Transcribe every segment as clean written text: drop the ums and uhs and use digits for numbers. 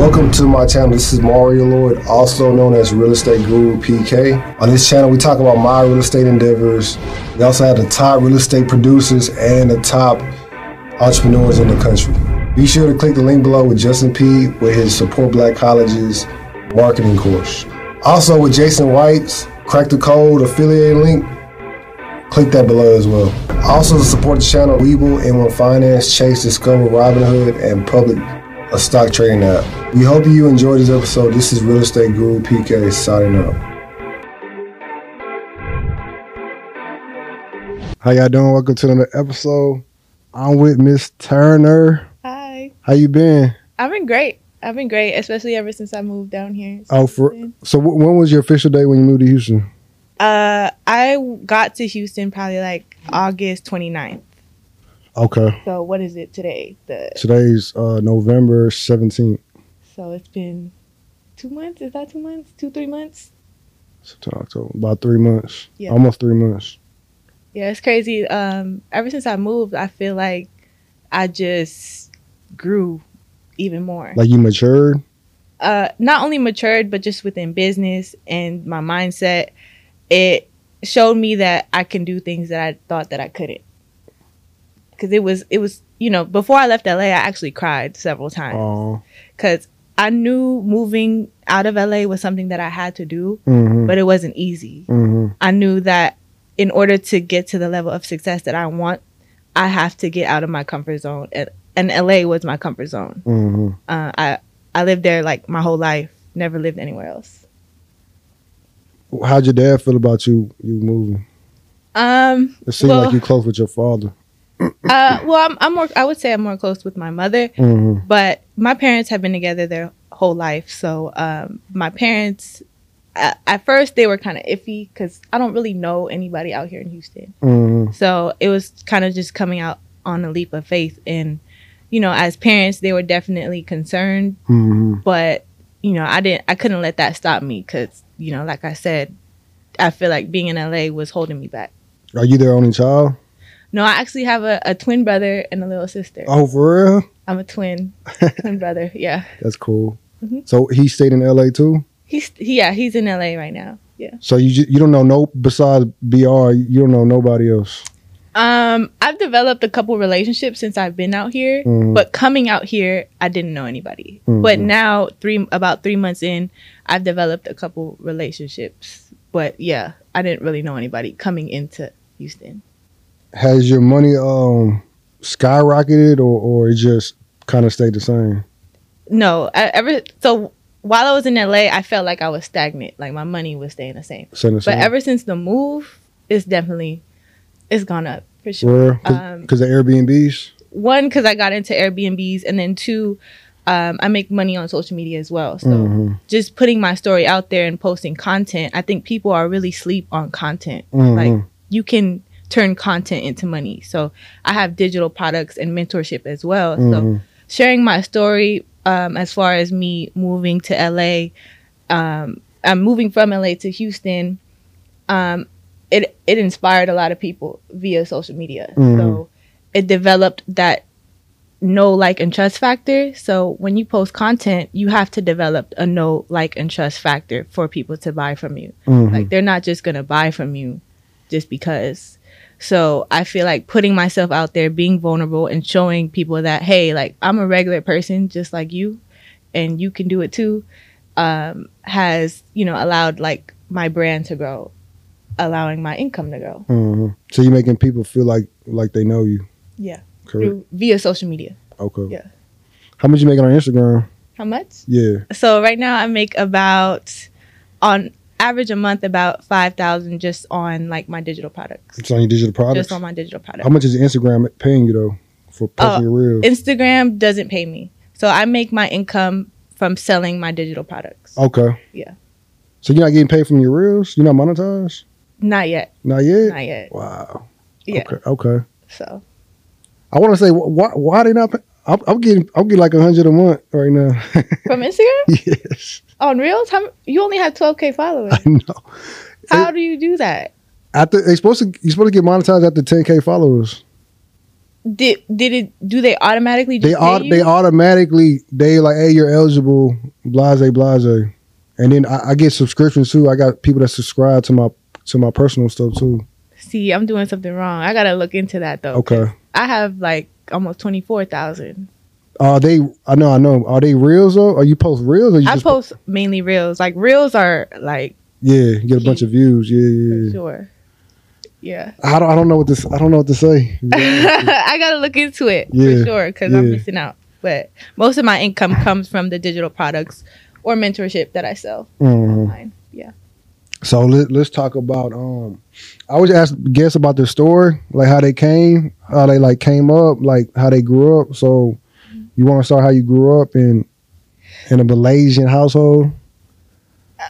Welcome to my channel. This is Mario Lord, also known as Real Estate Guru PK. On this channel, we talk about my real estate endeavors. We also have the top real estate producers and the top entrepreneurs in the country. Be sure to click the link below with Justin P with his Support Black Colleges marketing course. Also with Jason White's Crack the Code affiliate link. Click that below as well. Also to support the channel, Webull, M1 Finance, Chase, Discover, Robinhood, and Public, a stock trading app. We hope you enjoyed this episode. This is Real Estate Guru PK signing up. How y'all doing? Welcome to another episode. I'm with Miss Turner. Hi. How you been? I've been great. I've been great, especially ever since I moved down here. Oh, so when was your official day when you moved to Houston? I got to Houston probably like August 29th. Okay. So what is it today? Today's November 17th. So it's been 2 months. Is that 2 months? Two, 3 months? September, October. About 3 months. Yeah. Almost 3 months. Yeah, it's crazy. Ever since I moved, I feel like I just grew even more. Like you matured? Not only matured, but just within business and my mindset. It showed me that I can do things that I thought that I couldn't. Because it was, you know, before I left LA, I actually cried several times. Because I knew moving out of LA was something that I had to do, but it wasn't easy. I knew that in order to get to the level of success that I want, I have to get out of my comfort zone. And LA was my comfort zone. I lived there like my whole life, never lived anywhere else. How'd your dad feel about you moving? It seemed like you're close with your father. I would say I'm more close with my mother, but my parents have been together their whole life. So my parents, at first they were kind of iffy because I don't really know anybody out here in Houston. So it was kind of just coming out on a leap of faith. And, you know, as parents, they were definitely concerned, but, you know, I couldn't let that stop me because, you know, like I said, I feel like being in LA was holding me back. Are you their only child? No, I actually have a twin brother and a little sister. Oh, for real? I'm a twin brother. Yeah. That's cool. So he stayed in LA too? He's in LA right now. Yeah. So you don't know besides BR, you don't know nobody else. I've developed a couple relationships since I've been out here, but coming out here, I didn't know anybody. But now, about three months in, I've developed a couple relationships. But yeah, I didn't really know anybody coming into Houston. Has your money skyrocketed or it just kind of stayed the same? No, so while I was in LA, I felt like I was stagnant. Like my money was staying the same. But ever since the move, it's definitely. It's gone up for sure. Because of Airbnbs? One, because I got into Airbnbs. And then two, I make money on social media as well. So just putting my story out there and posting content, I think people are really sleep on content. Like you can turn content into money. So I have digital products and mentorship as well. So sharing my story as far as me moving to LA, I'm moving from LA to Houston. It inspired a lot of people via social media. So it developed that know, like, and trust factor. So when you post content, you have to develop a know, like, and trust factor for people to buy from you. Like, they're not just going to buy from you just because. So I feel like putting myself out there, being vulnerable and showing people that, hey, like, I'm a regular person just like you and you can do it too, has, you know, allowed, like, my brand to grow. Allowing my income to go. So you're making people feel like they know you. Yeah. Correct. Via social media. Okay. Yeah. How much you making on Instagram? How much? Yeah. So right now I make about, on average a month, about $5,000 just on like my digital products. It's on your digital products? Just on my digital products. How much is Instagram paying you though for posting your reels? Instagram doesn't pay me. So I make my income from selling my digital products. Okay. Yeah. So you're not getting paid from your reels? You're not monetized? Not yet. Not yet? Not yet. Wow. Yeah. Okay. So. I want to say, why did I pay? I'm getting like $100 a month right now. From Instagram? Yes. On Reels? You only have 12K followers. I know. How do you do that? You're supposed to get monetized after 10K followers. do they automatically just they like, hey, you're eligible, blase blase. And then I get subscriptions too. I got people that subscribe to my personal stuff too. See, I'm doing something wrong. I gotta look into that though. Okay. I have like almost 24,000. I know. Are they reels though? Are you post reels? Or you just post mainly reels. Like reels are like, yeah, you get a bunch of views. Yeah. For sure. Yeah. I don't know what to say. I gotta look into it for sure because I'm missing out. But most of my income comes from the digital products or mentorship that I sell online. Yeah. So let's talk about. I always ask guests about their story, like how they came, how they like came up, like how they grew up. So you want to start how you grew up in a Malaysian household?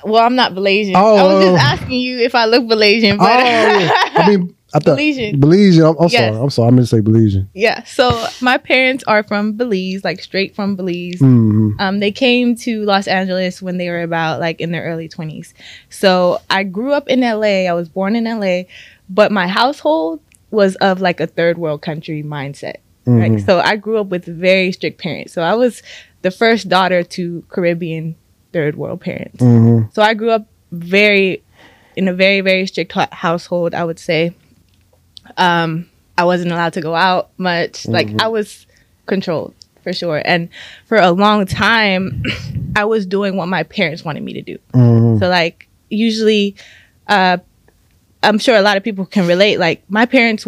Well, I'm not Malaysian. Oh, I was just asking you if I look Malaysian. But I mean, I thought Belizean. I'm sorry. I meant to say Belizean. Yeah. So my parents are from Belize, like straight from Belize. Mm-hmm. They came to Los Angeles when they were about like in their early 20s. So I grew up in LA. I was born in LA, but my household was of like a third world country mindset. Mm-hmm. Right. So I grew up with very strict parents. So I was the first daughter to Caribbean third world parents. Mm-hmm. So I grew up in a very, very strict household, I would say. I wasn't allowed to go out much. Mm-hmm. Like I was controlled for sure. And for a long time, I was doing what my parents wanted me to do. Mm-hmm. So like usually, I'm sure a lot of people can relate. Like my parents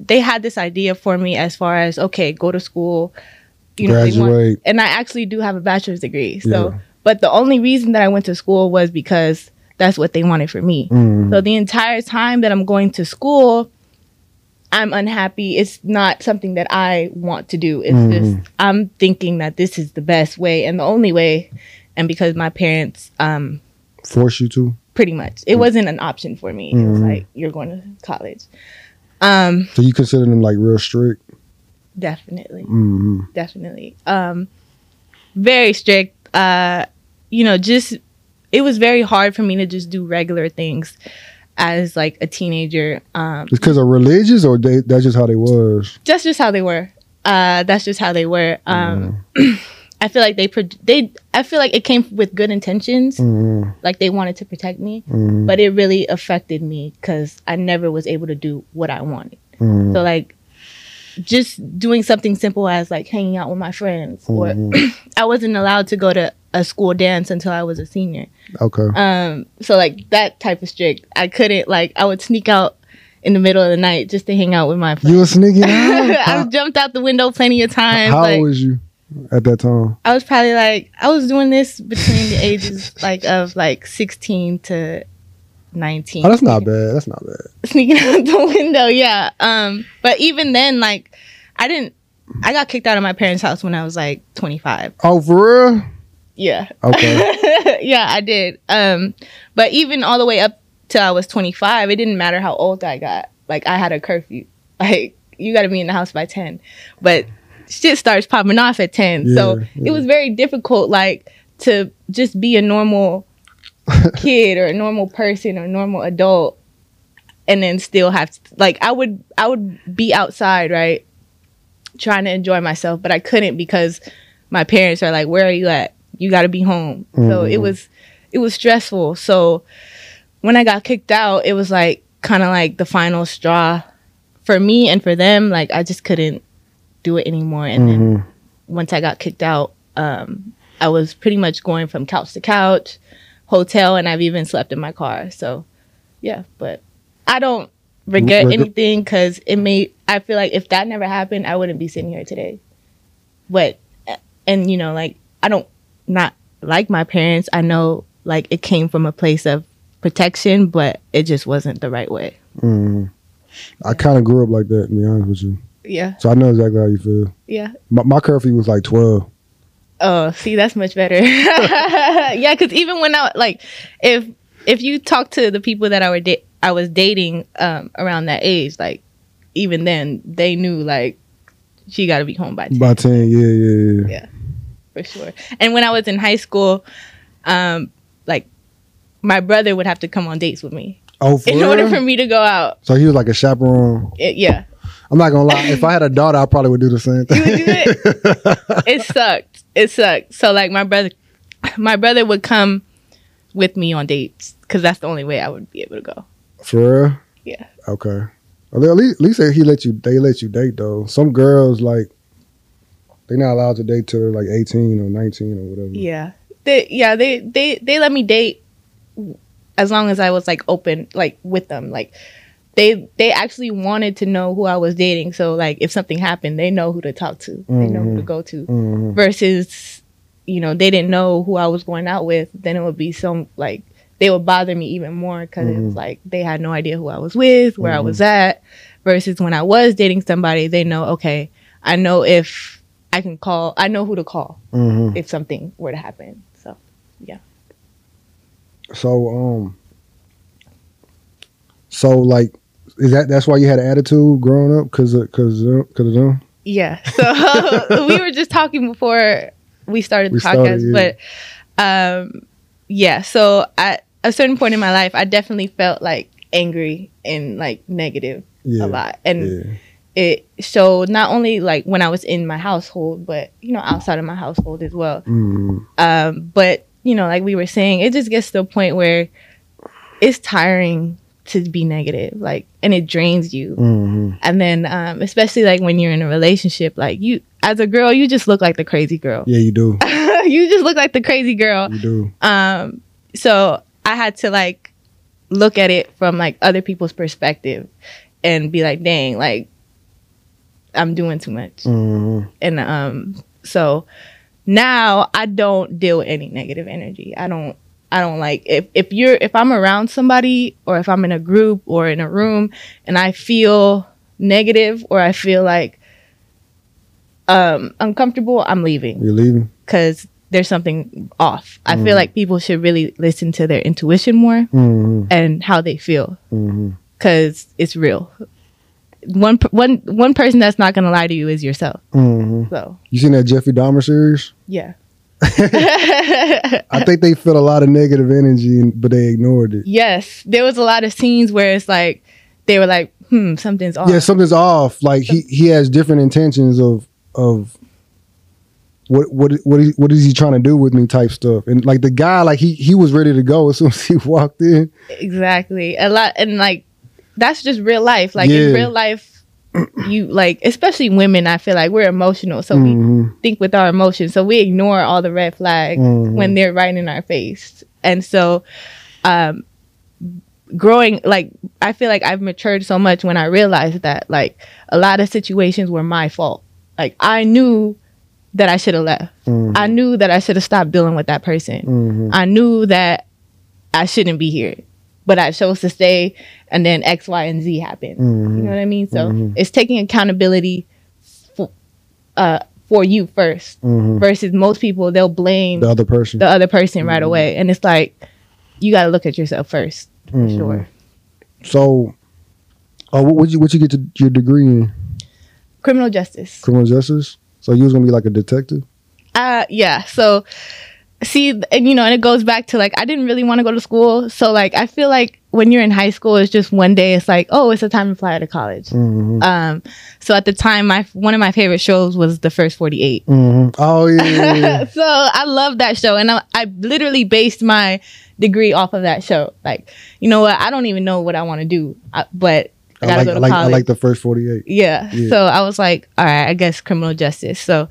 they had this idea for me as far as, okay, go to school, graduate. And I actually do have a bachelor's degree. So, but the only reason that I went to school was because that's what they wanted for me. Mm. So the entire time that I'm going to school, I'm unhappy. It's not something that I want to do. It's just, I'm thinking that this is the best way and the only way. And because my parents force you to? Pretty much. It wasn't an option for me. It was like, you're going to college. So you consider them like real strict? Definitely. Mm-hmm. Definitely. Very strict. It was very hard for me to just do regular things as like a teenager. It's because of religious, or that's just how they were? That's just how they were. That's just how they were. I feel like I feel like it came with good intentions. Like they wanted to protect me, but it really affected me because I never was able to do what I wanted. So like, just doing something simple as like hanging out with my friends, or I wasn't allowed to go to a school dance until I was a senior. Okay. So like that type of strict, I couldn't, like I would sneak out in the middle of the night just to hang out with my friends. You were sneaking out? I've jumped out the window plenty of times. How old was you at that time? I was probably like, I was doing this between the ages like of like 16 to 19. Oh, that's not bad. Sneaking out the window, yeah. But even then, like, I got kicked out of my parents' house when I was like 25. Oh, for real? Yeah. Okay. Yeah, I did. But even all the way up till I was 25, it didn't matter how old I got. Like, I had a curfew. Like, you got to be in the house by 10. But shit starts popping off at 10. Yeah, so it was very difficult, like, to just be a normal kid or a normal person or a normal adult, and then still have to, like, I would be outside, right, trying to enjoy myself, but I couldn't because my parents are like, where are you at? You got to be home. So it was stressful. So when I got kicked out, it was like kind of like the final straw for me and for them. Like I just couldn't do it anymore. And then once I got kicked out, I was pretty much going from couch to couch, hotel, and I've even slept in my car. So yeah, but I don't regret anything because I feel like if that never happened, I wouldn't be sitting here today. But, and you know, like I don't not like my parents. I know like it came from a place of protection, but it just wasn't the right way. I kind of grew up like that, to be honest with you. Yeah. So I know exactly how you feel. Yeah. My curfew was like 12. Oh, see, that's much better. Yeah, because even when I, like, if you talk to the people that I was dating around that age, like, even then, they knew, like, she got to be home by 10. By 10, yeah. Yeah, for sure. And when I was in high school, like, my brother would have to come on dates with me. Oh, for real? In order for me to go out. So he was like a chaperone? Yeah. I'm not going to lie. If I had a daughter, I probably would do the same thing. You would do it? It sucked. It sucked. So, like, my brother would come with me on dates because that's the only way I would be able to go. For real? Yeah. Okay. Well, at least they let you date, though. Some girls, like, they're not allowed to date till they're, like, 18 or 19 or whatever. Yeah. They let me date as long as I was, like, open, like, with them. Like, they actually wanted to know who I was dating. So, like, if something happened, they know who to talk to. Mm-hmm. They know who to go to. Mm-hmm. Versus, you know, they didn't know who I was going out with. Then it would be some, like, they would bother me even more because mm-hmm. it was like they had no idea who I was with, where mm-hmm. I was at. Versus when I was dating somebody, they know, okay, I know if I can call, I know who to call mm-hmm. if something were to happen. So, yeah. So like, is that's why you had an attitude growing up? Cause of them? Yeah. So we were just talking before we started the podcast, yeah. But, yeah, so at a certain point in my life, I definitely felt like angry and like negative a lot. And it showed not only like when I was in my household, but, you know, outside of my household as well. Mm-hmm. But, you know, like we were saying, it just gets to a point where it's tiring to be negative, like, and it drains you. Mm-hmm. And then, especially like when you're in a relationship, like you, as a girl, you just look like the crazy girl. Yeah, you do. You just look like the crazy girl. You do. So I had to like look at it from like other people's perspective and be like, dang, like I'm doing too much. Mm-hmm. And so now I don't deal with any negative energy. I don't like if I'm around somebody or if I'm in a group or in a room and I feel negative or I feel like uncomfortable, I'm leaving. You're leaving? Because there's something off. I feel like people should really listen to their intuition more and how they feel, because it's real. One person that's not going to lie to you is yourself. Mm-hmm. So you seen that Jeffrey Dahmer series? Yeah. I think they feel a lot of negative energy, but they ignored it. Yes, there was a lot of scenes where it's like they were like, something's off. Yeah, something's off. Like he has different intentions of. What is he trying to do with me type stuff. And like the guy, like he was ready to go as soon as he walked in. Exactly. A lot. And like that's just real life. Like in real life, you like, especially women, I feel like we're emotional, so we think with our emotions, so we ignore all the red flags when they're right in our face. And so growing, like I feel like I've matured so much when I realized that like a lot of situations were my fault. Like I knew that I should have left. I knew that I should have stopped dealing with that person. I knew that I shouldn't be here, but I chose to stay, and then X, Y, and Z happened. You know what I mean? So it's taking accountability for you first, versus most people, they'll blame the other person right away. And it's like, you got to look at yourself first, for sure. So what you get to your degree in? Criminal justice. Criminal justice? So you was going to be like a detective? Yeah. So see, and you know, and it goes back to like, I didn't really want to go to school. So like, I feel like when you're in high school, it's just one day it's like, oh, it's a time to fly out of college. So at the time, one of my favorite shows was The First 48. Oh, yeah. So I love that show. And I literally based my degree off of that show. Like, you know what? I don't even know what I want to do, but I like The First 48. Yeah. So I was like, all right, I guess criminal justice. So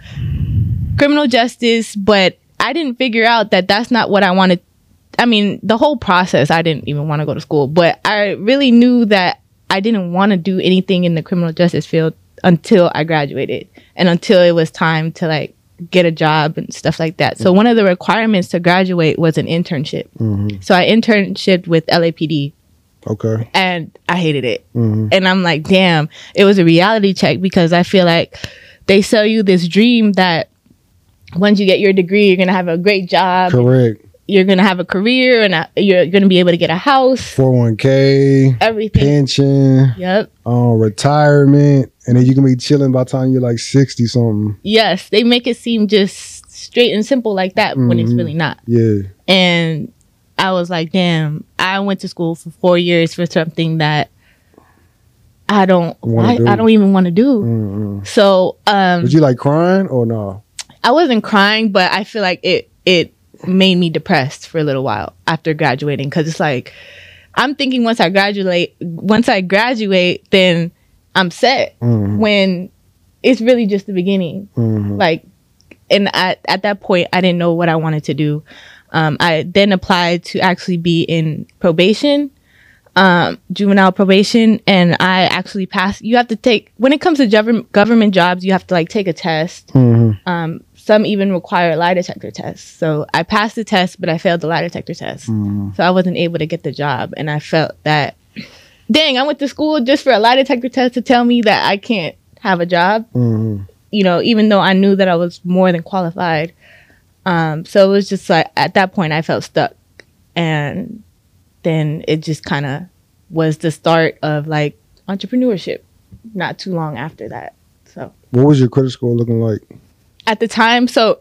criminal justice, but I didn't figure out that that's not what I wanted. I mean, the whole process, I didn't even want to go to school, but I really knew that I didn't want to do anything in the criminal justice field until I graduated and until it was time to like get a job and stuff like that. So one of the requirements to graduate was an internship. So I internshiped with LAPD. Okay. And I hated it. And I'm like, damn, it was a reality check, because I feel like they sell you this dream that once you get your degree, you're going to have a great job. Correct. You're going to have a career, and you're going to be able to get a house. 401k. Everything. Pension. Yep. Retirement. And then you can be chilling by the time you're like 60 something. Yes. They make it seem just straight and simple like that when it's really not. Yeah. And I was like, damn, I went to school for 4 years for something that I don't even want to do. Mm-hmm. So, was you like crying or no? I wasn't crying, but I feel like it made me depressed for a little while after graduating. Cause it's like, I'm thinking once I graduate, then I'm set, mm-hmm. when it's really just the beginning. Mm-hmm. Like, and at that point, I didn't know what I wanted to do. I then applied to actually be in probation, juvenile probation, and I actually passed. You have to take, when it comes to government jobs, you have to like take a test. Mm-hmm. Some even require a lie detector test. So I passed the test, but I failed the lie detector test. Mm-hmm. So I wasn't able to get the job. And I felt that, dang, I went to school just for a lie detector test to tell me that I can't have a job. Mm-hmm. You know, even though I knew that I was more than qualified. So it was just like, at that point, I felt stuck. And then it just kind of was the start of like entrepreneurship not too long after that. So what was your credit score looking like at the time? So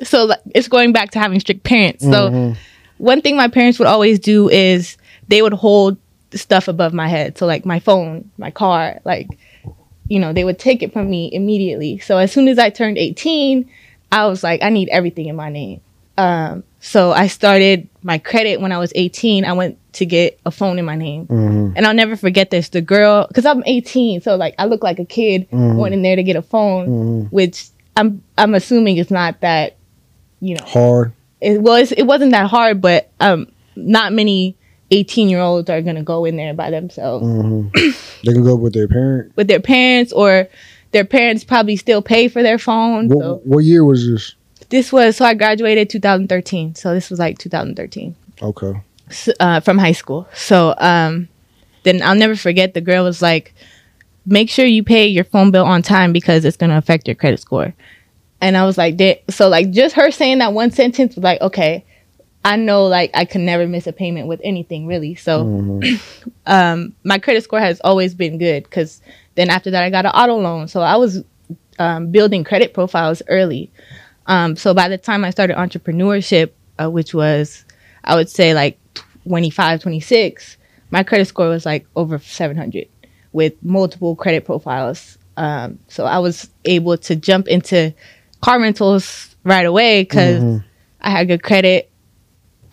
it's going back to having strict parents. Mm-hmm. So one thing my parents would always do is they would hold stuff above my head. So like my phone, my car, like, you know, they would take it from me immediately. So as soon as I turned 18, I was like, I need everything in my name. So I started my credit when I was 18. I went to get a phone in my name. Mm-hmm. And I'll never forget this. The girl, because I'm 18, so like I look like a kid, mm-hmm. going in there to get a phone, mm-hmm. which I'm assuming it's not that, you know, hard. It wasn't that hard, but not many 18-year-olds are going to go in there by themselves. Mm-hmm. They can go with their parents. With their parents, or their parents probably still pay for their phone. What year was this? This was, so I graduated 2013. So this was like 2013. Okay. From high school. So then I'll never forget, the girl was like, make sure you pay your phone bill on time because it's going to affect your credit score. And I was like, so like just her saying that one sentence was like, okay, I know like I could never miss a payment with anything really. So mm-hmm. My credit score has always been good, because then after that I got an auto loan. So I was building credit profiles early. So by the time I started entrepreneurship, which was, I would say like 25, 26, my credit score was like over 700 with multiple credit profiles. So I was able to jump into car rentals right away because mm-hmm. I had good credit.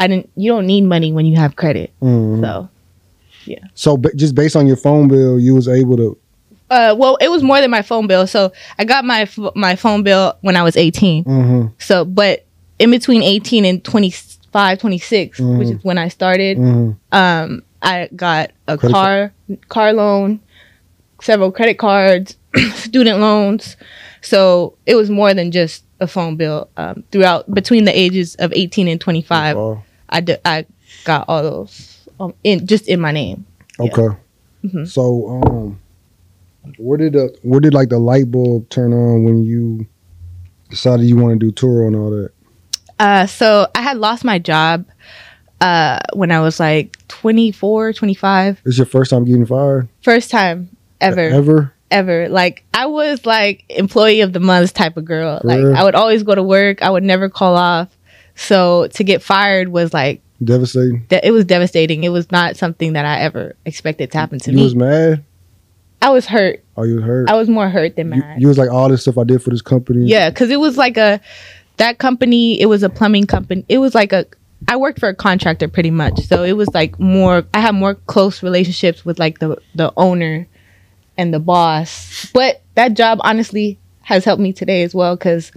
You don't need money when you have credit. Mm-hmm. So, yeah. So just based on your phone bill, you was able to. Well, it was more than my phone bill. So I got my phone bill when I was 18. Mm-hmm. So, but in between 18 and 25, 26, mm-hmm. which is when I started, mm-hmm. I got a car loan, several credit cards, student loans. So it was more than just a phone bill. Throughout between the ages of 18 and 25, wow. I got all those in my name. Okay. Yeah. Mm-hmm. So. Where did like the light bulb turn on when you decided you want to do Turo and all that? So I had lost my job when I was like 24, 25. Is your first time getting fired? First time ever. Ever. Like I was like employee of the month type of girl. For like real? I would always go to work. I would never call off. So to get fired was like devastating. It was devastating. It was not something that I ever expected to happen to me. You was mad? I was hurt. Oh, you were hurt? I was more hurt than mad. You was like, all this stuff I did for this company. Yeah, because it was like that company, it was a plumbing company. It was like I worked for a contractor pretty much. So it was like more, I had more close relationships with like the owner and the boss. But that job honestly has helped me today as well, because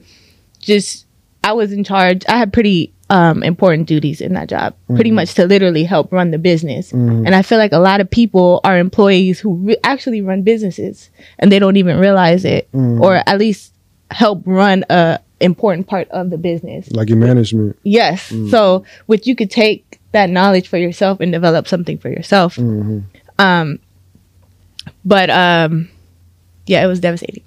just, I was in charge. I had pretty important duties in that job, mm-hmm. pretty much to literally help run the business. Mm-hmm. And I feel like a lot of people are employees who actually run businesses and they don't even realize it, mm-hmm. or at least help run a important part of the business. Like your management. Yes. Mm-hmm. So, which you could take that knowledge for yourself and develop something for yourself. Mm-hmm. But yeah, it was devastating.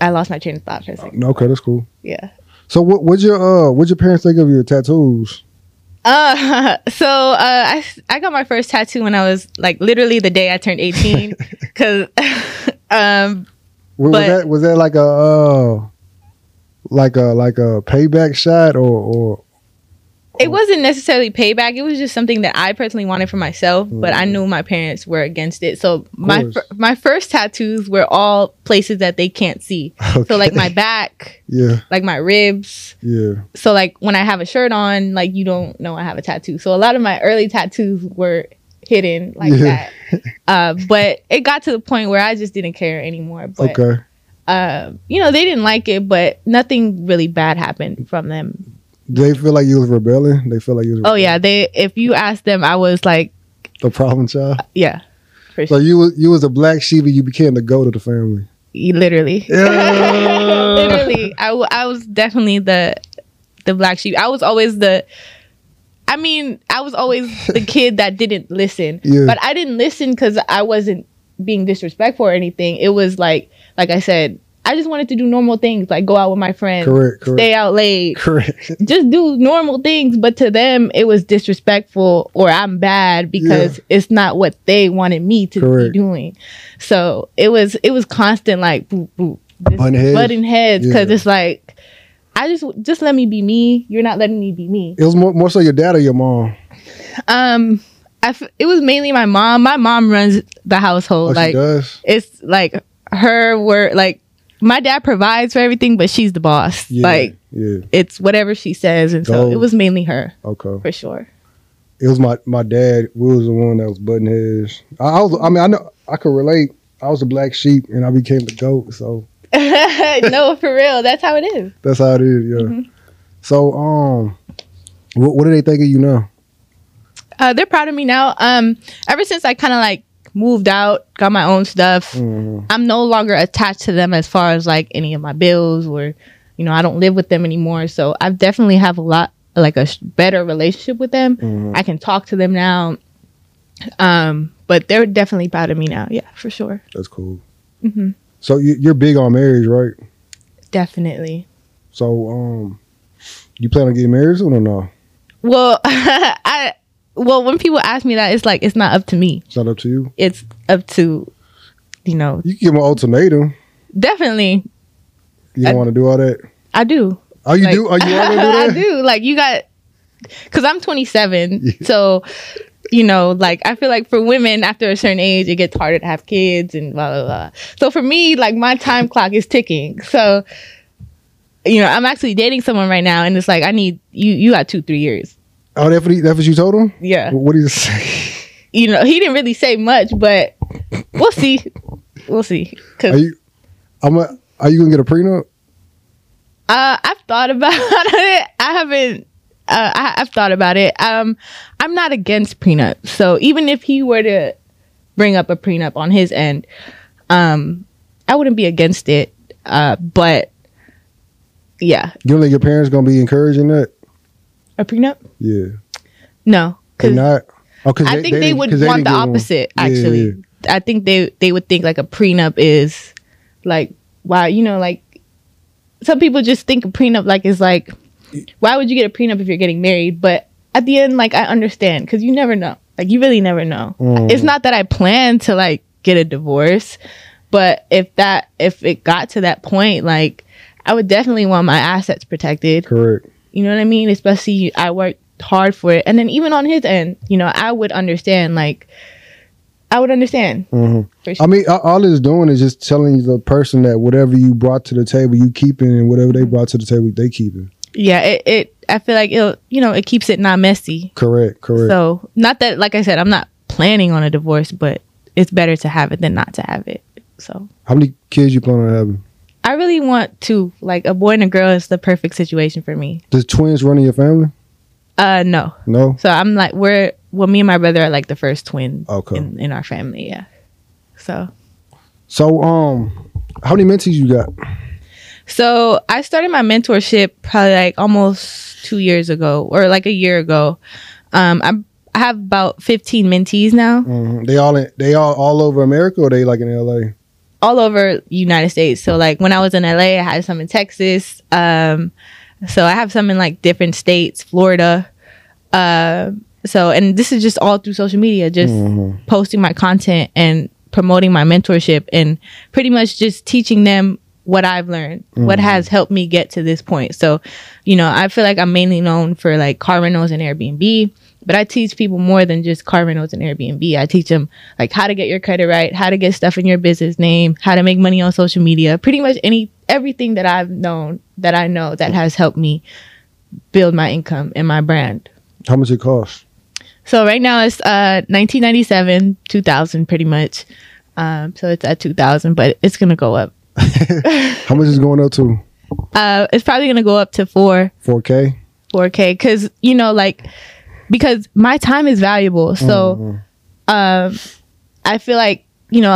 I lost my train of thought for a second. Okay, that's cool. Yeah. So what'd your parents think of your tattoos? I got my first tattoo when I was like literally the day I turned 18. Cause was that like a payback shot or It wasn't necessarily payback. It was just something that I personally wanted for myself, but I knew my parents were against it. So my first tattoos were all places that they can't see. Okay. So like my back, like my ribs. Yeah. So like when I have a shirt on, like you don't know I have a tattoo. So a lot of my early tattoos were hidden like that. But it got to the point where I just didn't care anymore. But, you know, they didn't like it, but nothing really bad happened from them. They feel like you was rebelling. Oh yeah, they. If you ask them, I was like the problem child. Yeah, for sure. So you was a black sheep, and you became the goat of the family. Literally, yeah. Literally, I was definitely the black sheep. I was always the. I mean, I was always the kid that didn't listen. Yeah. But I didn't listen because I wasn't being disrespectful or anything. It was like I said. I just wanted to do normal things, like go out with my friends, stay out late, just do normal things. But to them, it was disrespectful or I'm bad because it's not what they wanted me to be doing. So it was constant, like boop, boop, butting heads because it's like, I just let me be me. You're not letting me be me. It was more so your dad or your mom? It was mainly my mom. My mom runs the household. Oh, like she does? It's like her work, like. My dad provides for everything, but she's the boss. Yeah, it's whatever she says. And so it was mainly her. Okay. For sure. It was my dad. We was the one that was butting heads. I know I could relate. I was a black sheep and I became the goat. So no, for real. That's how it is. That's how it is. Yeah. Mm-hmm. So, what do they think of you now? They're proud of me now. Ever since I kind of like, moved out, got my own stuff. Mm. I'm no longer attached to them as far as like any of my bills or, you know, I don't live with them anymore. So I definitely have a lot, like a better relationship with them. Mm. I can talk to them now. But they're definitely proud of me now. Yeah, for sure. That's cool. Mm-hmm. So you're big on marriage, right? Definitely. So, you plan on getting married soon or no? Well, Well, when people ask me that, it's like, it's not up to me. It's not up to you? It's up to, you know. You can give them an ultimatum. Definitely. You don't want to do all that? I do. Oh, you do? Are you want to do that? I do. Like, you got... Because I'm 27. Yeah. So, you know, like, I feel like for women, after a certain age, it gets harder to have kids and blah, blah, blah. So, for me, like, my time clock is ticking. So, you know, I'm actually dating someone right now, and it's like, I need... You got 2-3 years. Oh, that's what you told him? Yeah. What did he say? You know, he didn't really say much, but we'll see. We'll see. Are you going to get a prenup? I've thought about it. I haven't. I've thought about it. I'm not against prenup. So even if he were to bring up a prenup on his end, I wouldn't be against it. But, yeah. You don't think your parents going to be encouraging that? A prenup? Yeah. No. I think they would want the opposite, actually. Yeah, yeah. I think they would think like a prenup is like, wow, you know, like some people just think a prenup like is like, why would you get a prenup if you're getting married? But at the end, like I understand because you never know. Like you really never know. It's not that I plan to like get a divorce, but if it got to that point, like I would definitely want my assets protected. Correct. You know what I mean? Especially I worked hard for it. And then even on his end, you know, I would understand. Like, I would understand. Mm-hmm. Sure. I mean, all it's doing is just telling the person that whatever you brought to the table, you keeping, and whatever they brought to the table, they keeping. Yeah, I feel like, it keeps it not messy. Correct. So, not that, like I said, I'm not planning on a divorce, but it's better to have it than not to have it. So, how many kids you plan on having? I really want to. Like, a boy and a girl is the perfect situation for me. Does twins run in your family? No. No? So, I'm like, me and my brother are like the first twin in our family, yeah. So, how many mentees you got? So, I started my mentorship probably like almost 2 years ago or like a year ago. I have about 15 mentees now. Mm-hmm. They all over America or they like in L.A.? All over United States. So like when I was in LA, I had some in Texas. So I have some in like different states, Florida. And this is just all through social media, just posting my content and promoting my mentorship and pretty much just teaching them what I've learned, what has helped me get to this point. So, you know, I feel like I'm mainly known for like car rentals and Airbnb, but I teach people more than just car rentals and Airbnb. I teach them like how to get your credit right, how to get stuff in your business name, how to make money on social media, pretty much everything that I've known that I know that has helped me build my income and my brand. How much it costs? So right now it's $1997, $2,000 pretty much. So it's at $2,000, but it's going to go up. How much is going up to? It's probably going to go up to $4K. Cause you know, like, because my time is valuable. So, I feel like, you know,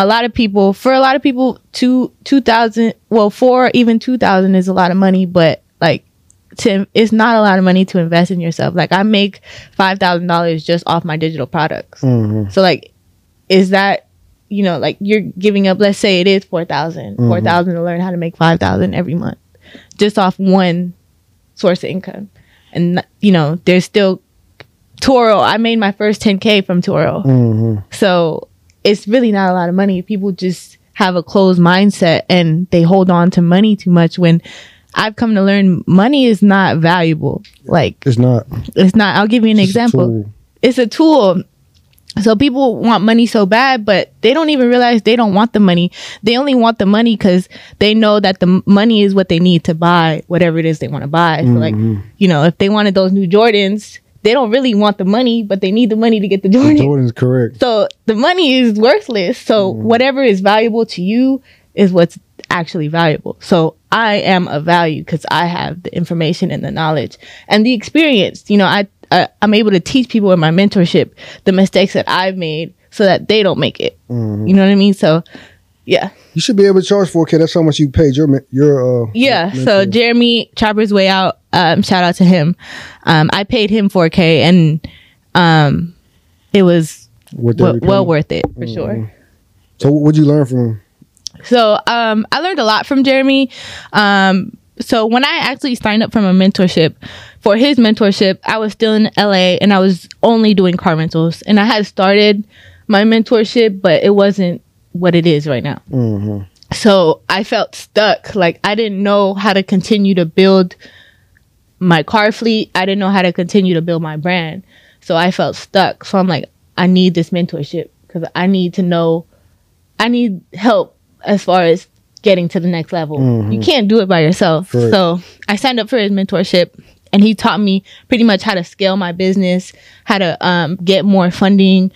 for a lot of people, $4,000 is a lot of money, but like, it's not a lot of money to invest in yourself. Like I make $5,000 just off my digital products. So like, is that, you know, like you're giving up, let's say it is $4,000 to learn how to make $5,000 every month just off one source of income. And, you know, there's still Turo. I made my first 10K from Turo. So it's really not a lot of money. People just have a closed mindset and they hold on to money too much when I've come to learn money is not valuable. Like it's not. I'll give you an example. It's a tool. So people want money so bad, but they don't even realize they don't want the money. They only want the money because they know that the money is what they need to buy whatever it is they want to buy. So like, you know, if they wanted those new Jordans, they don't really want the money, but they need the money to get the Jordans. The Jordans, correct. So the money is worthless. So whatever is valuable to you is what's actually valuable. So I am of value because I have the information and the knowledge and the experience. You know, I'm able to teach people in my mentorship the mistakes that I've made so that they don't make it. You know what I mean? So, yeah. You should be able to charge $4K. That's how much you paid your yeah. Mentor. So Jeremy Chopper's Way Out, shout out to him. I paid him $4K and it was well worth it for sure. So what'd you learn from him? So I learned a lot from Jeremy. So when I actually signed up for his mentorship, I was still in LA and I was only doing car rentals. And I had started my mentorship, but it wasn't what it is right now. So I felt stuck. Like I didn't know how to continue to build my car fleet. I didn't know how to continue to build my brand. So I felt stuck. So I'm like, I need this mentorship because I need help as far as getting to the next level. You can't do it by yourself. Correct. So I signed up for his mentorship and he taught me pretty much how to scale my business, how to get more funding.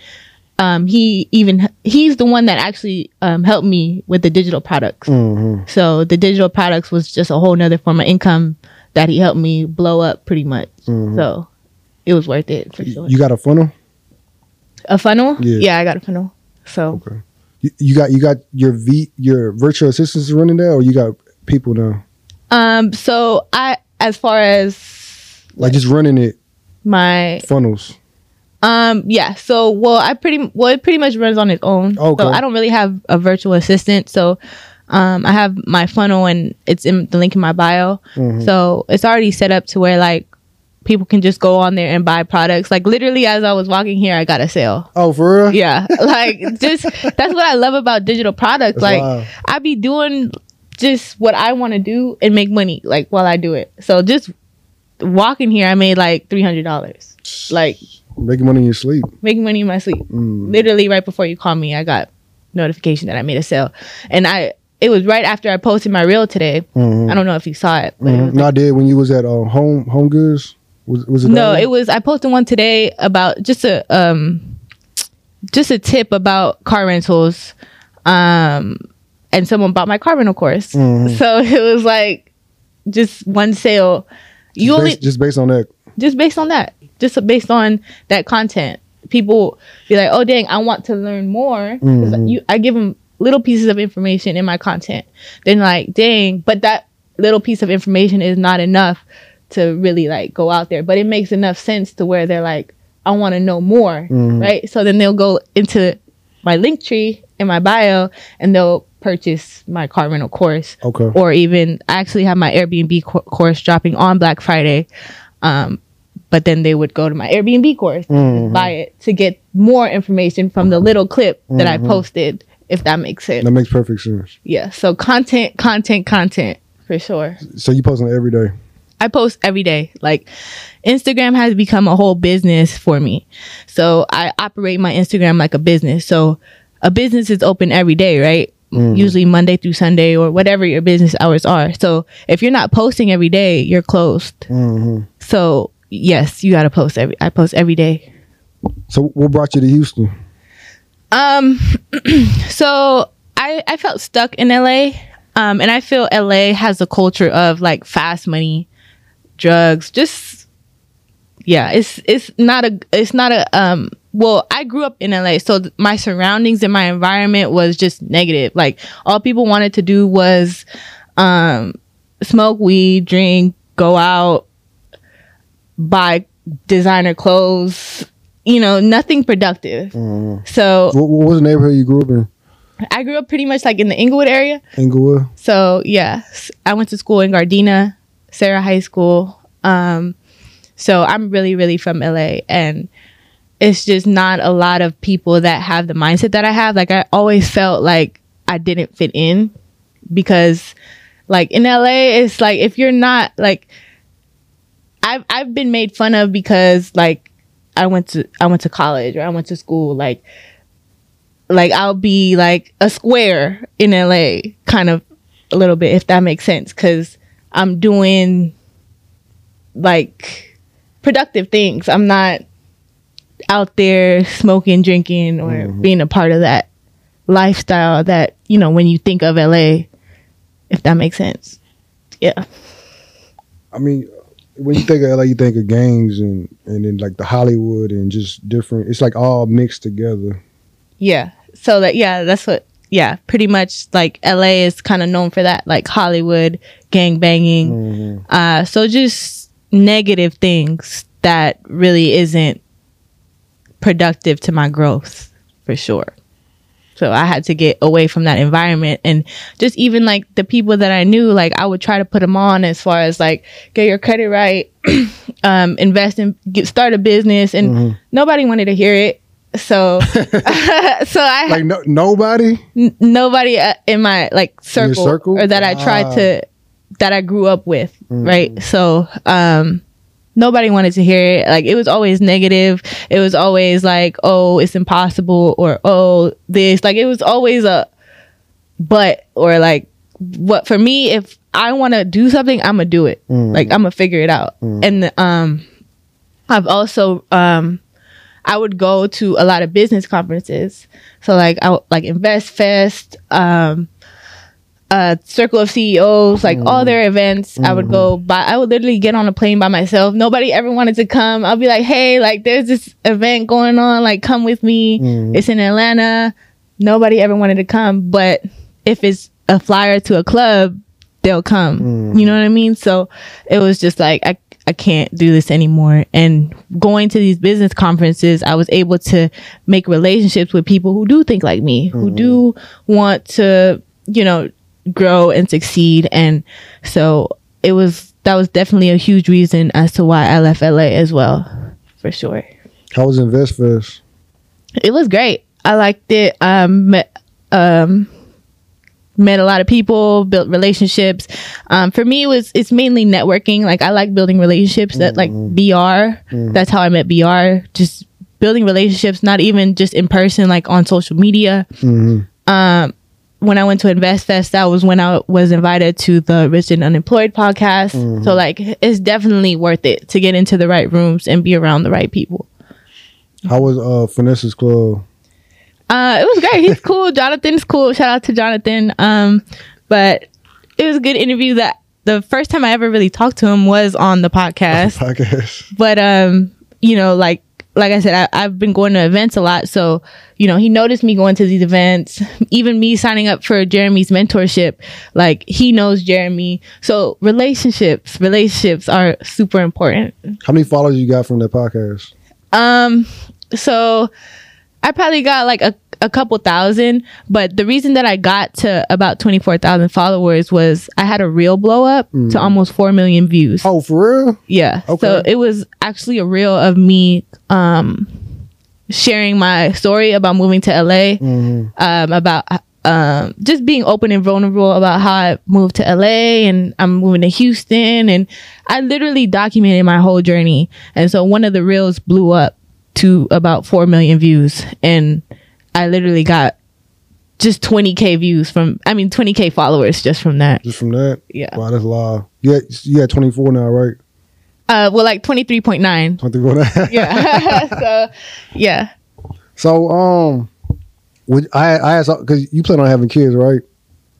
He's the one that actually helped me with the digital products. So the digital products was just a whole nother form of income that he helped me blow up pretty much. So it was worth it for sure. You got a funnel? A funnel? Yeah, I got a funnel. So okay. You got your virtual assistants running there, or you got people now? So I, as far as like just running it, my funnels. Yeah. So it pretty much runs on its own. Okay. So I don't really have a virtual assistant. So, I have my funnel and it's in the link in my bio. So it's already set up to where like people can just go on there and buy products. Like literally as I was walking here, I got a sale. Oh, for real? Yeah. Like just, that's what I love about digital products. That's like wild. I be doing just what I want to do and make money like while I do it. So just walking here, I made like $300. Like making money in your sleep. Making money in my sleep. Literally right before you called me, I got notification that I made a sale. And it was right after I posted my reel today. I don't know if you saw it. But it was no, I did when you was at Home Goods. Was it no, it was. I posted one today about just a tip about car rentals, and someone bought my car rental course. So it was like just one sale. Just based on that content, people be like, "Oh dang, I want to learn more." 'Cause I give them little pieces of information in my content. Then like, dang, but that little piece of information is not enough to really like go out there, but it makes enough sense to where they're like, I want to know more. Right? So then they'll go into my link tree in my bio and they'll purchase my car rental course. Okay. Or even I actually have my Airbnb course dropping on Black Friday. But then they would go to my Airbnb course and buy it to get more information from the little clip that I posted if that makes sense. That makes perfect sense. Yeah. So content for sure. So you posting every day? I post every day. Like, Instagram has become a whole business for me. So I operate my Instagram like a business. So a business is open every day, right? Mm-hmm. Usually Monday through Sunday or whatever your business hours are. So if you're not posting every day, you're closed. Mm-hmm. So yes, you got to post I post every day. So what brought you to Houston? So I felt stuck in LA. And I feel LA has a culture of like fast money, drugs, just, yeah, it's not a well, I grew up in LA, so my surroundings and my environment was just negative. Like, all people wanted to do was smoke weed, drink, go out, buy designer clothes, you know, nothing productive. Mm. So what was the neighborhood you grew up in? I grew up pretty much like in the Inglewood area. Inglewood. So yeah, I went to school in Gardena, Sarah High School. So I'm really, really from LA, and it's just not a lot of people that have the mindset that I have. Like, I always felt like I didn't fit in, because like in LA, it's like, if you're not like, I've been made fun of because like I went to college or I went to school. Like I'll be like a square in LA, kind of a little bit, if that makes sense. 'Cause I'm doing like productive things. I'm not out there smoking, drinking, or mm-hmm. being a part of that lifestyle that, you know, when you think of LA, if that makes sense. Yeah. I mean, when you think of LA, you think of gangs and then like the Hollywood and just different, it's like all mixed together. Yeah. So that, yeah, that's what, yeah, pretty much like LA is kind of known for that, like Hollywood, gang banging. Mm-hmm. So just negative things that really isn't productive to my growth, for sure. So I had to get away from that environment. And just even like the people that I knew, like I would try to put them on as far as like, get your credit right, invest in, start a business, and mm-hmm. nobody wanted to hear it. So I like nobody in my like circle or that I tried to, that I grew up with, mm-hmm. right? So nobody wanted to hear it. Like, it was always negative. It was always like, oh, it's impossible, or oh, this. Like, it was always a but, or like, what for me, if I want to do something, I'm gonna do it. Mm-hmm. Like, I'm gonna figure it out. Mm-hmm. And I've also I would go to a lot of business conferences. So like I Invest Fest, Circle of CEOs, like mm-hmm. all their events. Mm-hmm. I would literally get on a plane by myself. Nobody ever wanted to come. I'll be like, hey, like there's this event going on, like come with me. Mm-hmm. It's in Atlanta. Nobody ever wanted to come, but if it's a flyer to a club, they'll come. Mm-hmm. You know what I mean? So it was just like, I can't do this anymore. And going to these business conferences, I was able to make relationships with people who do think like me, mm-hmm. who do want to, you know, grow and succeed. And so that was definitely a huge reason as to why I left LA as well, for sure. How was Invest Fest? It was great. I liked it. Met a lot of people, built relationships. For me, it's mainly networking. Like, I like building relationships. That like BR. Mm-hmm. That's how I met BR. Just building relationships, not even just in person, like on social media. Mm-hmm. When I went to Invest Fest, that was when I was invited to the Rich and Unemployed podcast. Mm-hmm. So like, it's definitely worth it to get into the right rooms and be around the right people. How was Finesse's club? It was great. He's cool. Jonathan's cool. Shout out to Jonathan. But it was a good interview. That the first time I ever really talked to him was on the podcast. But you know, like I said, I've been going to events a lot, so you know, he noticed me going to these events. Even me signing up for Jeremy's mentorship, like he knows Jeremy. So relationships are super important. How many followers you got from that podcast? So I probably got like a couple thousand, but the reason that I got to about 24,000 followers was I had a reel blow up to almost 4 million views. Oh, for real? Yeah. Okay. So it was actually a reel of me sharing my story about moving to LA, about just being open and vulnerable about how I moved to LA and I'm moving to Houston. And I literally documented my whole journey. And so one of the reels blew up to about 4 million views. And I literally got just 20K views from, I mean, 20K followers just from that. Just from that? Yeah. Wow, that's live. You had 24 now, right? Well, like 23.9. 23.9. Yeah. So, yeah. So, I asked, because you plan on having kids, right?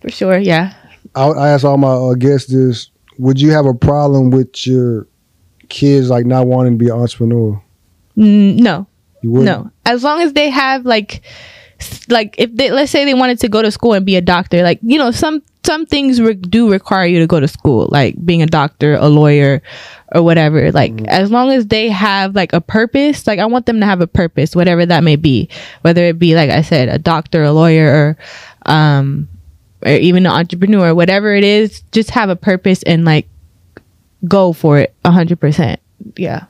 For sure, yeah. I asked all my guests this. Would you have a problem with your kids like not wanting to be an entrepreneur? No. You wouldn't? No. As long as they have like if they, let's say they wanted to go to school and be a doctor, like, you know, some things do require you to go to school, like being a doctor, a lawyer, or whatever. Like, as long as they have like a purpose, like I want them to have a purpose, whatever that may be, whether it be, like I said, a doctor, a lawyer, or even an entrepreneur, whatever it is, just have a purpose and like go for it 100%. Yeah.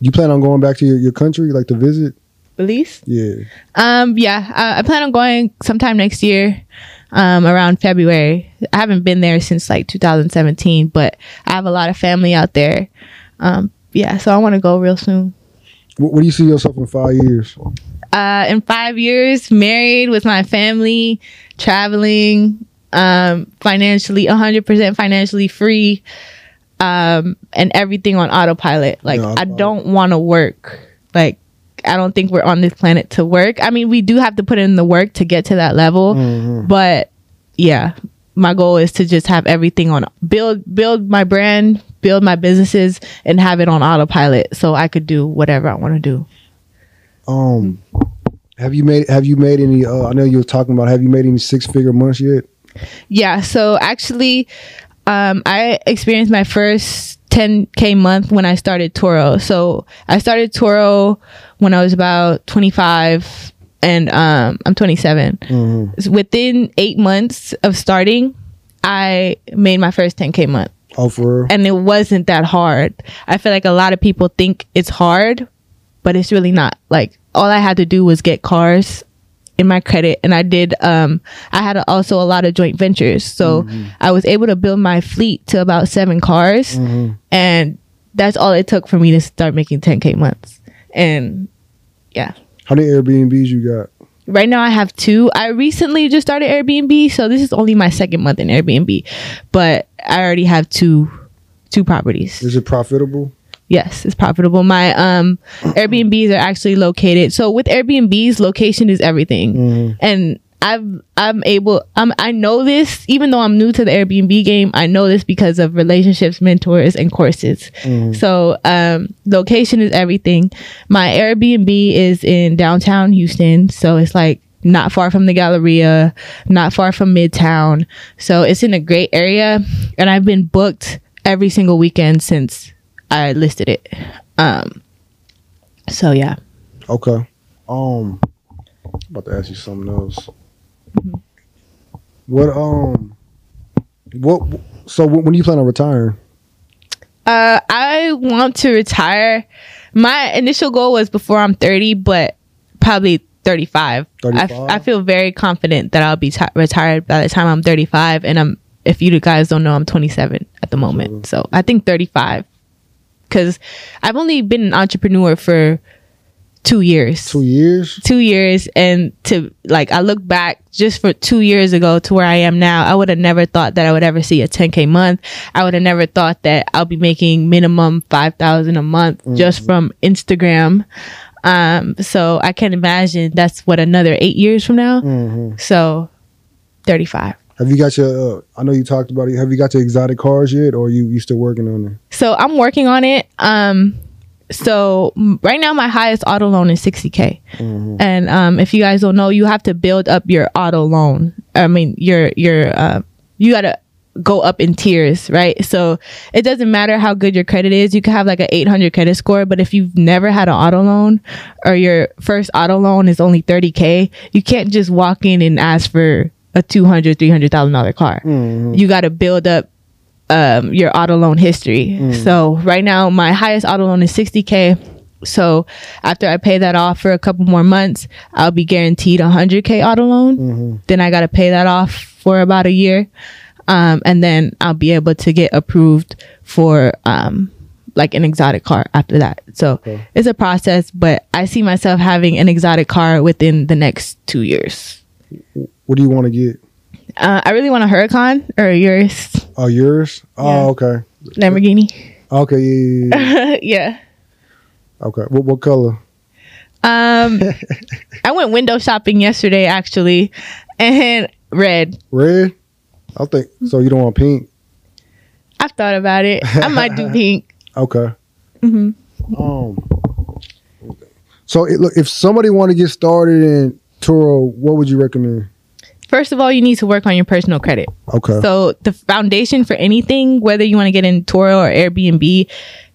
You plan on going back to your country, like to visit? Belize? Yeah. I plan on going sometime next year. Around February. I haven't been there since like 2017, but I have a lot of family out there. So I want to go real soon. What do you see yourself in 5 years? In 5 years, married with my family, traveling, financially, 100% financially free, and everything on autopilot. Like, no, I don't want to work. Like, I don't think we're on this planet to work. I mean, we do have to put in the work to get to that level. Mm-hmm. But yeah, my goal is to just have everything on, build my brand, build my businesses, and have it on autopilot so I could do whatever I want to do. Have you made any, I know you were talking about, have you made any 6-figure months yet? Yeah. So actually, I experienced my first 10K month when I started Turo. So I started Turo when I was about 25 and I'm 27. Mm-hmm. So within 8 months of starting, I made my first 10K month. Oh, for real? And it wasn't that hard. I feel like a lot of people think it's hard, but it's really not. Like, all I had to do was get cars in my credit, and I did I had also a lot of joint ventures, so I was able to build my fleet to about 7 cars, and that's all it took for me to start making 10K months. And yeah. How many Airbnbs you got? Right now I have 2. I recently just started Airbnb, so this is only my second month in Airbnb, but I already have two properties. Is it profitable? Yes, it's profitable. My Airbnbs are actually located. So with Airbnbs, location is everything. And I know this, even though I'm new to the Airbnb game, I know this because of relationships, mentors, and courses. So location is everything. My Airbnb is in downtown Houston, so it's like not far from the Galleria, not far from Midtown. So it's in a great area, and I've been booked every single weekend since I listed it. So yeah. Okay. I'm about to ask you something else. So when do you plan on retiring? I want to retire. My initial goal was before I'm 30, but probably 35. 35? I feel very confident that I'll be retired by the time I'm 35, and if you guys don't know, I'm 27 at the moment. So I think 35. Because I've only been an entrepreneur for 2 years. 2 years? 2 years. And I look back just for 2 years ago to where I am now, I would have never thought that I would ever see a 10K month. I would have never thought that I'll be making minimum $5,000 a month just from Instagram. So I can't imagine that's what another 8 years from now. So 35. Have you got your, I know you talked about it, have you got your exotic cars yet, or you still working on it? So I'm working on it. So right now my highest auto loan is 60K. And if you guys don't know, you have to build up your auto loan. I mean, you got to go up in tiers, right? So it doesn't matter how good your credit is. You can have like an 800 credit score, but if you've never had an auto loan, or your first auto loan is only 30K, you can't just walk in and ask for a $200,000, $300,000 car. You got to build up your auto loan history. So right now, my highest auto loan is 60K. So after I pay that off for a couple more months, I'll be guaranteed $100K auto loan. Mm-hmm. Then I got to pay that off for about a year. And then I'll be able to get approved for like an exotic car after that. So okay. It's a process, but I see myself having an exotic car within the next 2 years. What do you want to get? I really want a Huracan or a Urus. Oh, Urus? Yeah. Oh, okay. Lamborghini. Okay, yeah. Yeah. Okay, what color? I went window shopping yesterday, actually, and red. Red? I think so. You don't want pink? I've thought about it. I might do pink. Okay. Mm-hmm. Okay. So, look, if somebody want to get started in Turo, what would you recommend? First of all, you need to work on your personal credit. Okay. So the foundation for anything, whether you want to get in Turo or Airbnb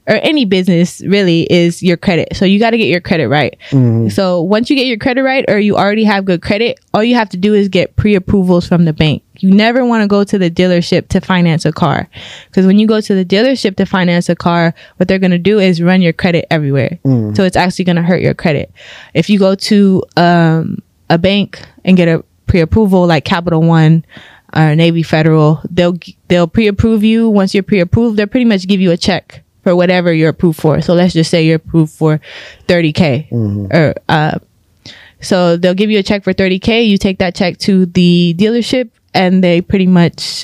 or any business really, is your credit. So you got to get your credit right. Mm-hmm. So once you get your credit right, or you already have good credit, all you have to do is get pre-approvals from the bank. You never want to go to the dealership to finance a car, because when you go to the dealership to finance a car, what they're going to do is run your credit everywhere. Mm. So it's actually going to hurt your credit. If you go to a bank and get a pre-approval like Capital One or Navy Federal, they'll pre-approve you. Once you're pre-approved, they'll pretty much give you a check for whatever you're approved for. So let's just say you're approved for $30K. Mm-hmm. Or so they'll give you a check for $30K. You take that check to the dealership, and they pretty much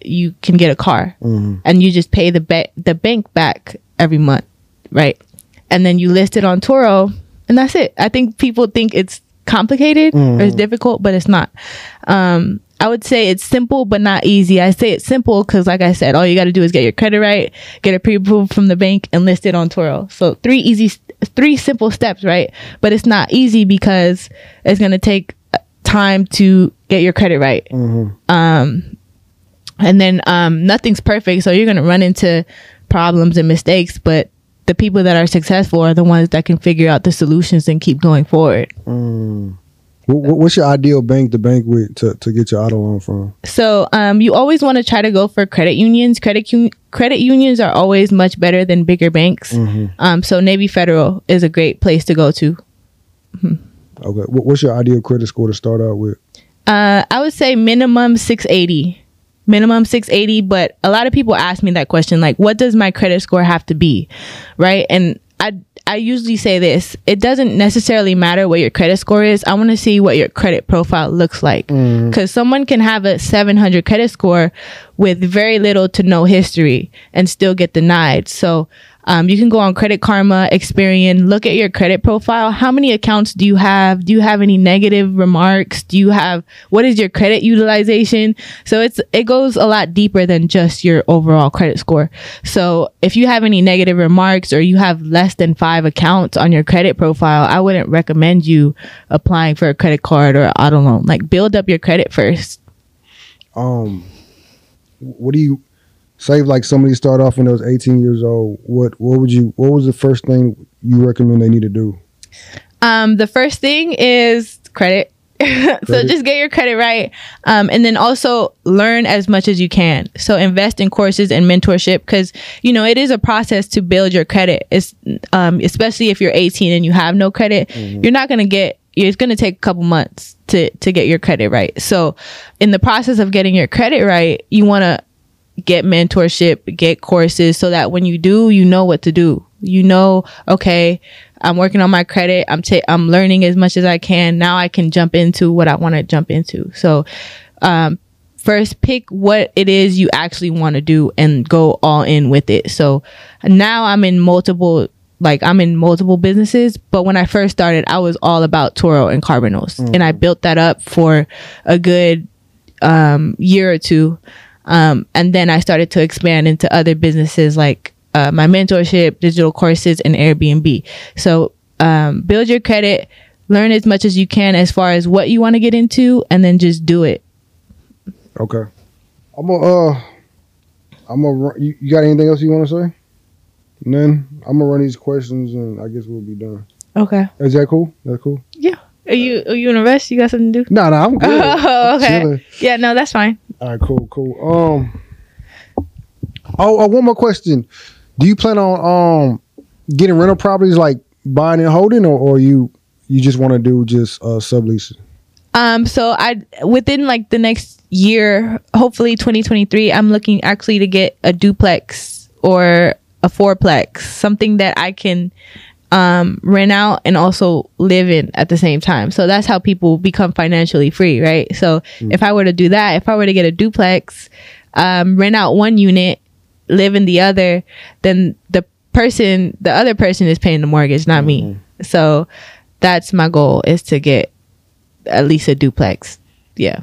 you can get a car. Mm-hmm. And you just pay the bank back every month, right? And then you list it on Turo, and that's it. I think people think it's complicated. Mm-hmm. Or it's difficult, but it's not. I would say it's simple but not easy. I say it's simple because, like I said, all you got to do is get your credit right, get a pre-approval from the bank, and list it on Turo. So three simple steps, right? But it's not easy because it's going to take time to get your credit right. Mm-hmm. And then nothing's perfect, so you're going to run into problems and mistakes, but the people that are successful are the ones that can figure out the solutions and keep going forward. Mm. What's your ideal bank to bank with to get your auto loan from? So you always want to try to go for credit unions. Credit unions are always much better than bigger banks. Mm-hmm. So Navy Federal is a great place to go to. Mm-hmm. Okay. What's your ideal credit score to start out with? I would say minimum 680. Minimum 680, but a lot of people ask me that question, like, what does my credit score have to be, right? And I usually say this: it doesn't necessarily matter what your credit score is. I want to see what your credit profile looks like. Mm. Because someone can have a 700 credit score with very little to no history and still get denied. So you can go on Credit Karma, Experian, look at your credit profile. How many accounts do you have? Do you have any negative remarks? What is your credit utilization? So it goes a lot deeper than just your overall credit score. So if you have any negative remarks or you have less than 5 accounts on your credit profile, I wouldn't recommend you applying for a credit card or auto loan. Like, build up your credit first. What do you... Say like somebody start off when they was 18 years old, what was the first thing you recommend they need to do? The first thing is credit. So just get your credit right. And then also learn as much as you can. So invest in courses and mentorship, because, you know, it is a process to build your credit. It's especially if you're 18 and you have no credit, mm-hmm. you're not going to get... It's going to take a couple months to get your credit right. So in the process of getting your credit right, you want to get mentorship, get courses, so that when you do, you know what to do. You know, okay, I'm working on my credit. I'm learning as much as I can. Now I can jump into what I want to jump into. So, first pick what it is you actually want to do and go all in with it. So now I'm in multiple businesses, but when I first started, I was all about Turo and Cardinals. Mm-hmm. And I built that up for a good, year or two. And then I started to expand into other businesses like my mentorship, digital courses, and Airbnb. So build your credit, learn as much as you can as far as what you want to get into, and then just do it. Okay. You got anything else you want to say? None? I'm going to run these questions, and I guess we'll be done. Okay. Is that cool? Yeah. Are you in a rush? You got something to do? No, I'm good. Oh, okay. I'm yeah, no, that's fine. All right, cool. One more question. Do you plan on getting rental properties like buying and holding, or you just want to do just subleasing? So I, within like the next year, hopefully 2023, I'm looking actually to get a duplex or a fourplex, something that I can rent out and also live in at the same time. So that's how people become financially free, right? So if I were to do that, if I were to get a duplex, rent out one unit, live in the other, then the other person is paying the mortgage, not me. So that's my goal, is to get at least a duplex. Yeah.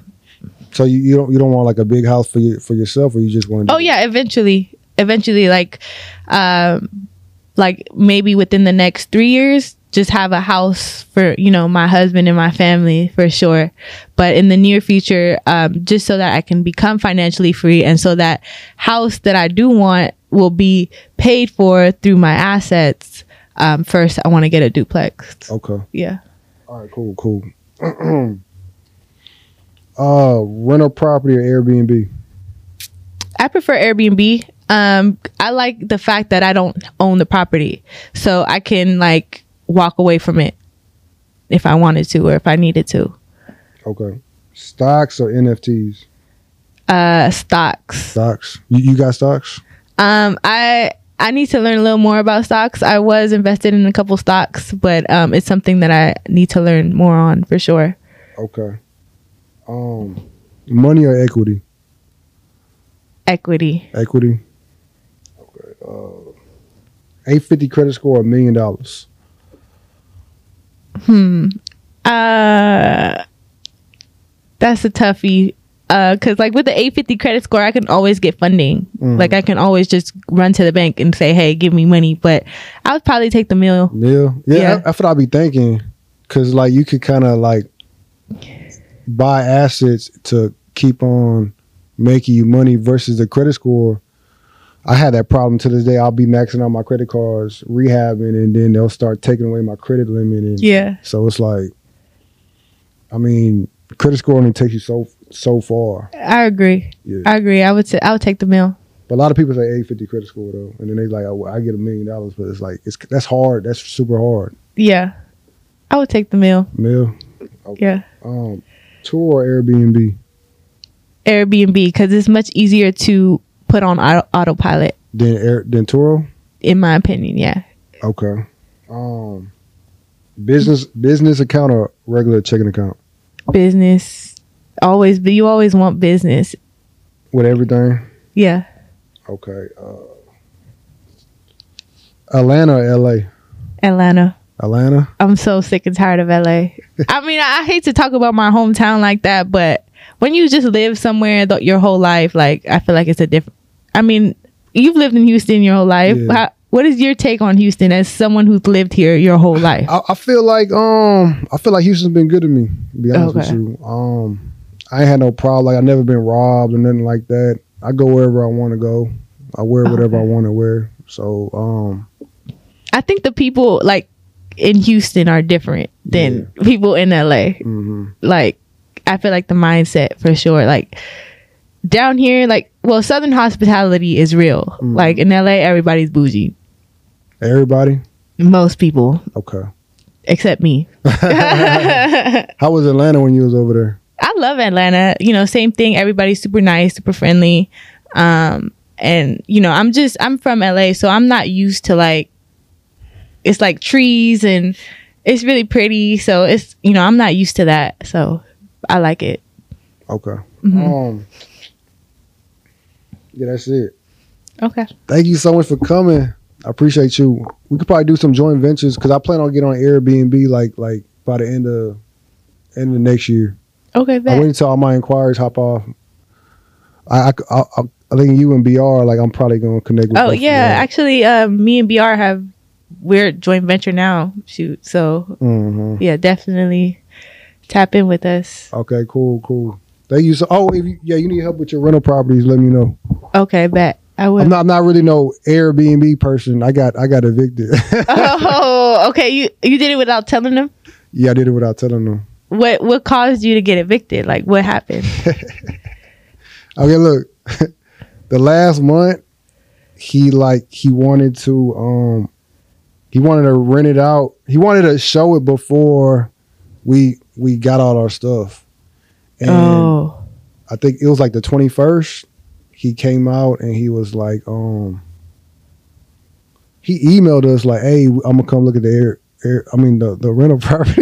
So you don't want like a big house for yourself, or you just want to? Oh yeah, eventually, like maybe within the next 3 years, just have a house for, you know, my husband and my family for sure. But in the near future, just so that I can become financially free, and so that house that I do want will be paid for through my assets. First, I want to get a duplex. Okay. Yeah. All right. Cool. Rental property or Airbnb? I prefer Airbnb. I like the fact that I don't own the property, so I can like walk away from it if I wanted to or if I needed to. Okay. Stocks or NFTs? Stocks. You got stocks? I need to learn a little more about stocks. I was invested in a couple stocks, but it's something that I need to learn more on for sure. Okay. Money or equity? Equity. Okay. 850 credit score, $1 million. That's a toughie. Cause like with the 850 credit score, I can always get funding. Like I can always just run to the bank and say, "Hey, give me money." But I would probably take the mill. Yeah. That's what I'd be thinking. Cause like you could kind of like buy assets to keep on making you money versus the credit score. I had that problem to this day. I'll be maxing out my credit cards, rehabbing, and then they'll start taking away my credit limit. And yeah. So it's like, I mean, credit score only takes you so far. I agree. I would take the mill. But a lot of people say 850 credit score though, and then they like, oh, I get $1 million, but it's like that's hard. That's super hard. Yeah, I would take the mill. Okay. Yeah. Tour or Airbnb? Airbnb, because it's much easier to put on autopilot than Turo, in my opinion. Yeah. Okay. Business account or regular checking account? Business. Always, but you always want business with everything. Yeah. Okay. Atlanta or LA? Atlanta. I'm so sick and tired of LA. I mean, I hate to talk about my hometown like that, but when you just live somewhere your whole life, like I feel like it's a different. I mean, you've lived in Houston your whole life. Yeah. What is your take on Houston as someone who's lived here your whole life? I feel like Houston's been good to me, to be honest with you. I ain't had no problem. Like, I've never been robbed or nothing like that. I go wherever I want to go. I wear whatever I want to wear. So, I think the people like in Houston are different than people in LA. Like, I feel like the mindset for sure. Like down here, like, well, Southern hospitality is real. Like in LA, everybody's bougie. Everybody? Most people. Okay. Except me. How was Atlanta when you was over there? I love Atlanta. You know, same thing. Everybody's super nice, super friendly. And, you know, I'm from LA, so I'm not used to like, it's like trees and it's really pretty. So it's, you know, I'm not used to that. So I like it. Okay. Yeah, that's it. Okay. Thank you so much for coming. I appreciate you. We could probably do some joint ventures because I plan on getting on Airbnb like by the end of next year. Okay. I wait until all my inquiries hop off. I think you and BR, like I'm probably gonna connect with. Oh yeah, actually, me and BR have weird joint venture now. Shoot, so yeah, definitely tap in with us. Okay. Cool. They use you need help with your rental properties, let me know. Okay, bet. I will. I'm not really no Airbnb person. I got evicted. Oh, okay. You did it without telling them? Yeah, I did it without telling them. What caused you to get evicted? Like what happened? Okay, look. The last month he wanted to he wanted to rent it out. He wanted to show it before we got all our stuff. And I think it was like the 21st. He came out and he was like, he emailed us like, "Hey, I'm gonna come look at the rental property."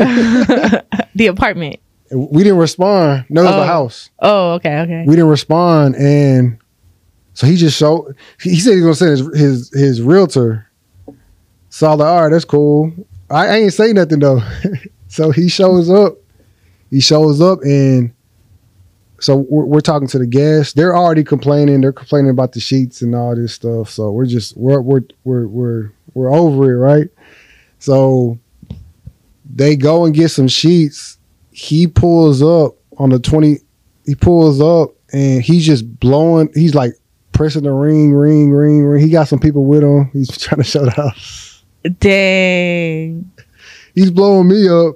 The apartment. We didn't respond. No, it was the house. Oh, okay. We didn't respond, and so he just showed. He said he was gonna send his realtor. So I was like, all right, that's cool. I ain't say nothing though. So he shows up. And so we're talking to the guests. They're already complaining. They're complaining about the sheets and all this stuff. So we're over it, right? So they go and get some sheets. He pulls up on the 20. He pulls up and he's just blowing. He's like pressing the ring. He got some people with him. He's trying to show the house. Dang. He's blowing me up.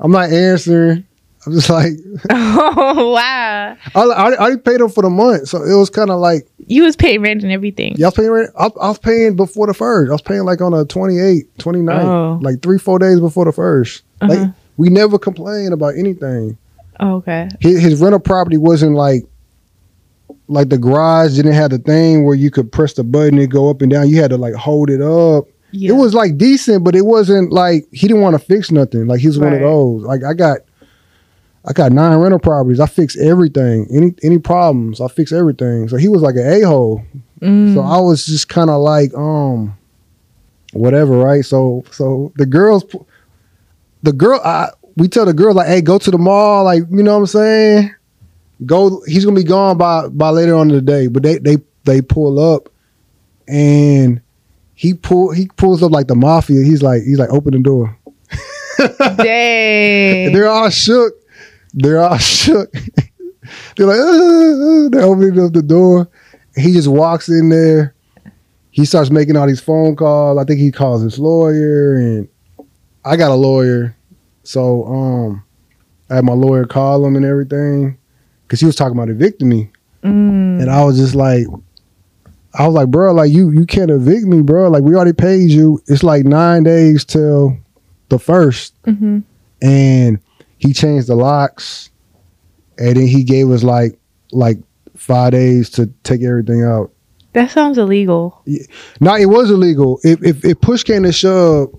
I'm not answering. I'm just like, oh wow! I paid him for the month, so it was kind of like you was paying rent and everything. Yeah, I was paying rent. I was paying before the first. I was paying like on a 28th, 29th, like 3-4 days before the first. Uh-huh. Like we never complained about anything. Oh, okay. His rental property wasn't like the garage didn't have the thing where you could press the button and go up and down. You had to like hold it up. Yeah. It was like decent, but it wasn't like he didn't want to fix nothing. Like he was one of those. Like I got 9 rental properties. I fix everything. Any problems, I fix everything. So he was like an a-hole. Mm. So I was just kind of like, whatever, right? So we tell the girls like, hey, go to the mall. Like, you know what I'm saying? Go. He's gonna be gone by later on in the day. But they pull up, and he pulls up like the mafia. He's like, open the door. Dang. And they're all shook. They're like, they're opening up the door. He just walks in there. He starts making all these phone calls. I think he calls his lawyer, and I got a lawyer. So I had my lawyer call him and everything because he was talking about evicting me. Mm. And I was like, bro, like you can't evict me, bro. Like we already paid you. It's like 9 days till the first. Mm-hmm. And he changed the locks, and then he gave us like 5 days to take everything out. That sounds illegal. Yeah. No, it was illegal. If push came to shove,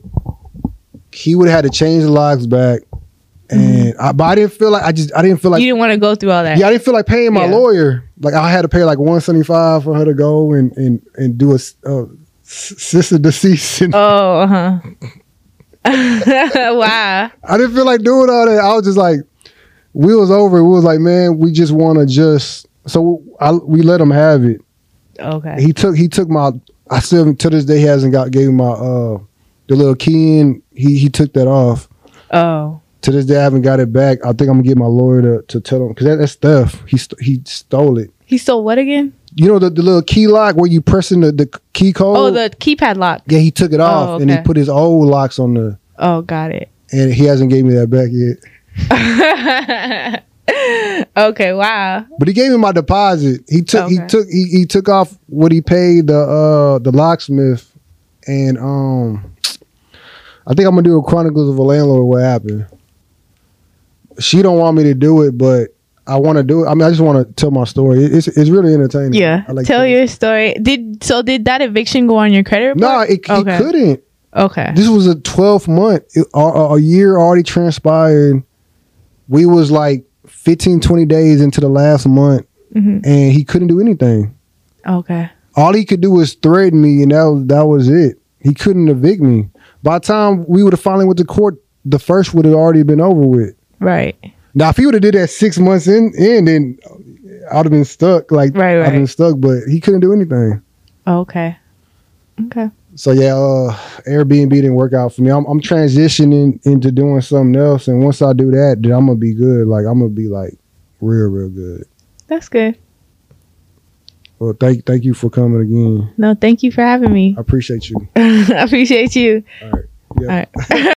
he would have had to change the locks back. And I didn't feel like I didn't feel like you didn't want to go through all that. Yeah, I didn't feel like paying my lawyer. Like I had to pay like $175 for her to go and do a sister deceased. Wow. I didn't feel like doing all that. I was just like, we was over it. We was like, man, we just want to just. So we let him have it. Okay. He took my. I still to this day hasn't gave my the little key in. He took that off. Oh. To this day I haven't got it back. I think I'm gonna get my lawyer to tell him because that's theft. He stole it. He stole what again? You know the little key lock where you pressing the key code? Oh, the keypad lock. Yeah, he took it off and he put his old locks on the... Oh, got it. And he hasn't gave me that back yet. Okay, wow. But he gave me my deposit. He took off what he paid the locksmith, and I think I'm gonna do a Chronicles of a Landlord what happened. She don't want me to do it, but I want to do it. I mean, I just want to tell my story. It's really entertaining. Yeah, I like tell your story. Did that eviction go on your credit report? No, it couldn't. Okay, this was a 12th month. A year already transpired. We was like 15, 20 days into the last month, and he couldn't do anything. Okay, all he could do was threaten me, and that was it. He couldn't evict me. By the time we would have finally went to court, the first would have already been over with. Right. Now, if he would have did that 6 months in, then I would have been stuck. Like, right. I'd have been stuck, but he couldn't do anything. Okay. So, yeah, Airbnb didn't work out for me. I'm transitioning into doing something else. And once I do that, then I'm going to be good. Like, I'm going to be, like, real, real good. That's good. Well, thank you for coming again. No, thank you for having me. I appreciate you. All right. Yeah. All right.